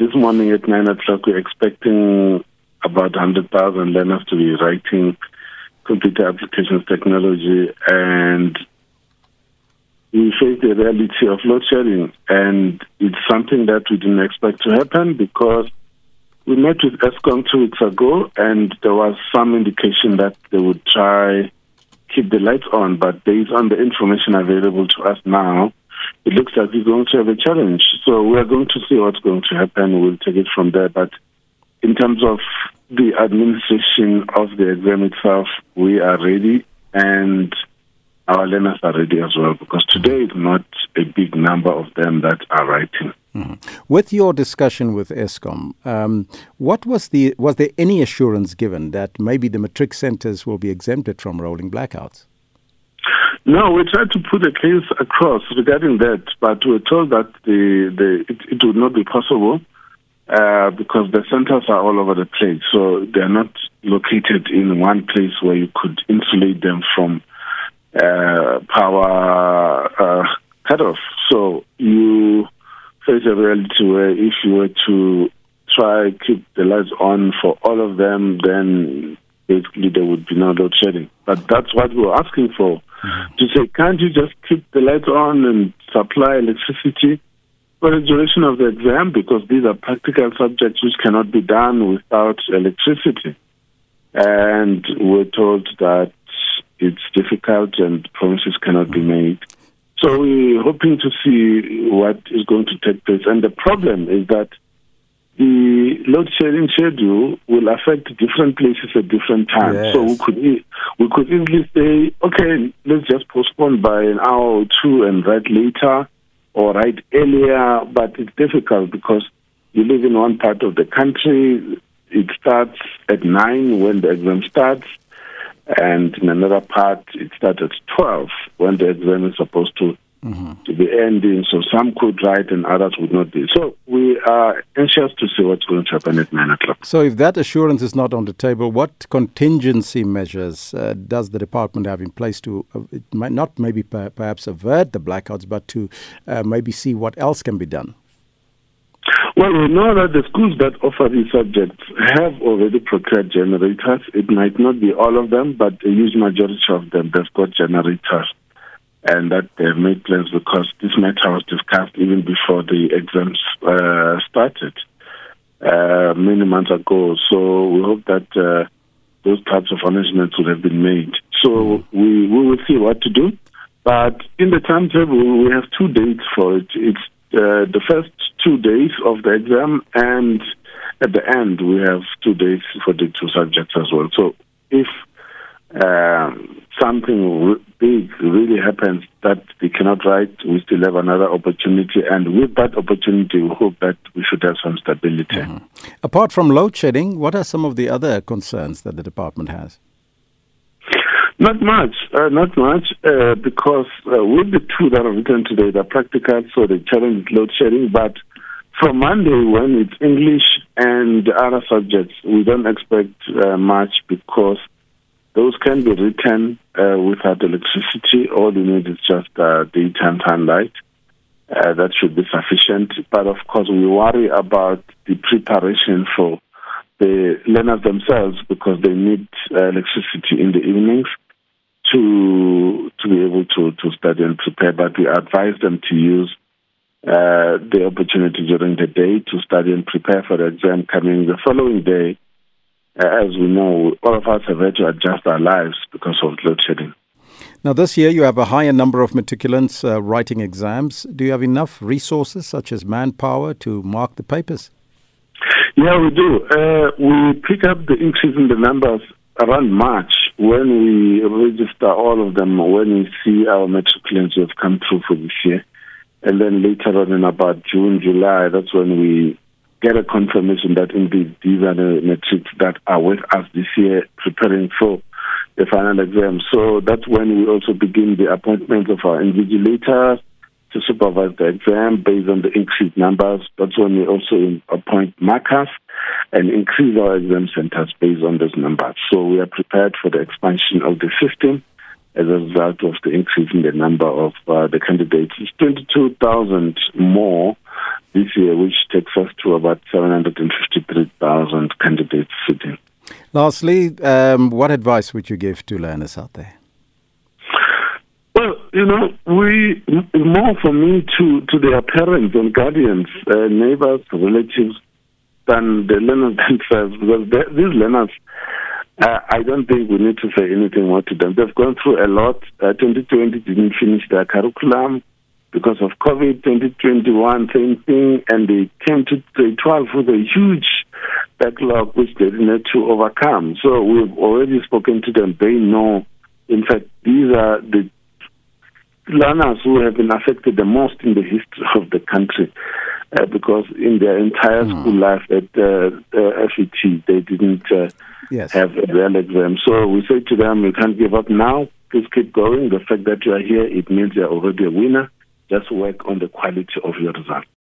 This morning at 9 o'clock, we're expecting about 100,000 learners to be writing computer applications technology, and we face the reality of load shedding, and it's something that we didn't expect to happen because we met with Eskom 2 weeks ago, and there was some indication that they would try keep the lights on, but based on the information available to us now, it looks like we're going to have a challenge. So we are going to see what's going to happen. We'll take it from there. But in terms of the administration of the exam itself, we are ready, and our learners are ready as well, because today is not a big number of them that are writing. Mm-hmm. With your discussion with Eskom, was there any assurance given that maybe the matric centres will be exempted from rolling blackouts? No, we tried to put a case across regarding that, but we were told that it would not be possible because the centers are all over the place, so they are not located in one place where you could insulate them from power cutoff. So you face a reality where if you were to try keep the lights on for all of them, then basically there would be no load shedding. But that's what we were asking for. To say, can't you just keep the lights on and supply electricity for the duration of the exam? Because these are practical subjects which cannot be done without electricity. And we're told that it's difficult and promises cannot be made. So we're hoping to see what is going to take place. And the problem is that the load-sharing schedule will affect different places at different times. Yes. So we could easily say, okay, let's just postpone by an hour or two and write later or write earlier, but it's difficult because you live in one part of the country. It starts at 9 when the exam starts, and in another part it starts at 12 when the exam is supposed to be ending. So some could write and others would not be. So we are anxious to see what's going to happen at 9 o'clock. So if that assurance is not on the table, what contingency measures does the department have in place to it might not maybe perhaps avert the blackouts, but to maybe see what else can be done? Well, we know that the schools that offer these subjects have already procured generators. It might not be all of them, but a huge majority of them, they've got generators, and that they've made plans because this matter was discussed even before the exams started many months ago. So we hope that those types of arrangements would have been made. So we will see what to do. But in the timetable, we have 2 dates for it. It's the first 2 days of the exam, and at the end we have 2 days for the 2 subjects as well. So if something big really happens that we cannot write, we still have another opportunity, and with that opportunity we hope that we should have some stability. Mm-hmm. Apart from load shedding, what are some of the other concerns that the department has? Not much, because with the 2 that are written today, they're practical, so the challenge is load shedding. But from Monday, when it's English and other subjects, we don't expect much because those can be written without electricity. All you need is just daytime sunlight. That should be sufficient. But of course, we worry about the preparation for the learners themselves because they need electricity in the evenings to be able to study and prepare, but we advise them to use the opportunity during the day to study and prepare for the exam coming the following day. As we know, all of us have had to adjust our lives because of load shedding. Now, this year you have a higher number of matriculants writing exams. Do you have enough resources, such as manpower, to mark the papers? Yeah, we do. We pick up the increase in the numbers around March when we register all of them, when we see our matriculants who have come through for this year. And then later on in about June, July, that's when we get a confirmation that indeed these are the matrics that are with us this year preparing for the final exam. So that's when we also begin the appointment of our invigilators to supervise the exam based on the increased numbers. That's when we also appoint markers and increase our exam centers based on those numbers. So we are prepared for the expansion of the system as a result of the increase in the number of the candidates. It's 22,000 more this year, which takes us to about 753,000 candidates sitting. Lastly, what advice would you give to learners out there? Well, you know, more for me to their parents and guardians, neighbors, relatives, than the learners themselves. Because these learners, I don't think we need to say anything more to them. They've gone through a lot. 2020 didn't finish their curriculum because of COVID. 2021, same thing. And they came to grade 12 with a huge backlog which they needed to overcome. So we've already spoken to them. They know. In fact, these are the learners who have been affected the most in the history of the country because in their entire school life at FET, they didn't have a real exam. So we say to them, you can't give up now. Please keep going. The fact that you are here, it means you are already a winner. Just work on the quality of your result.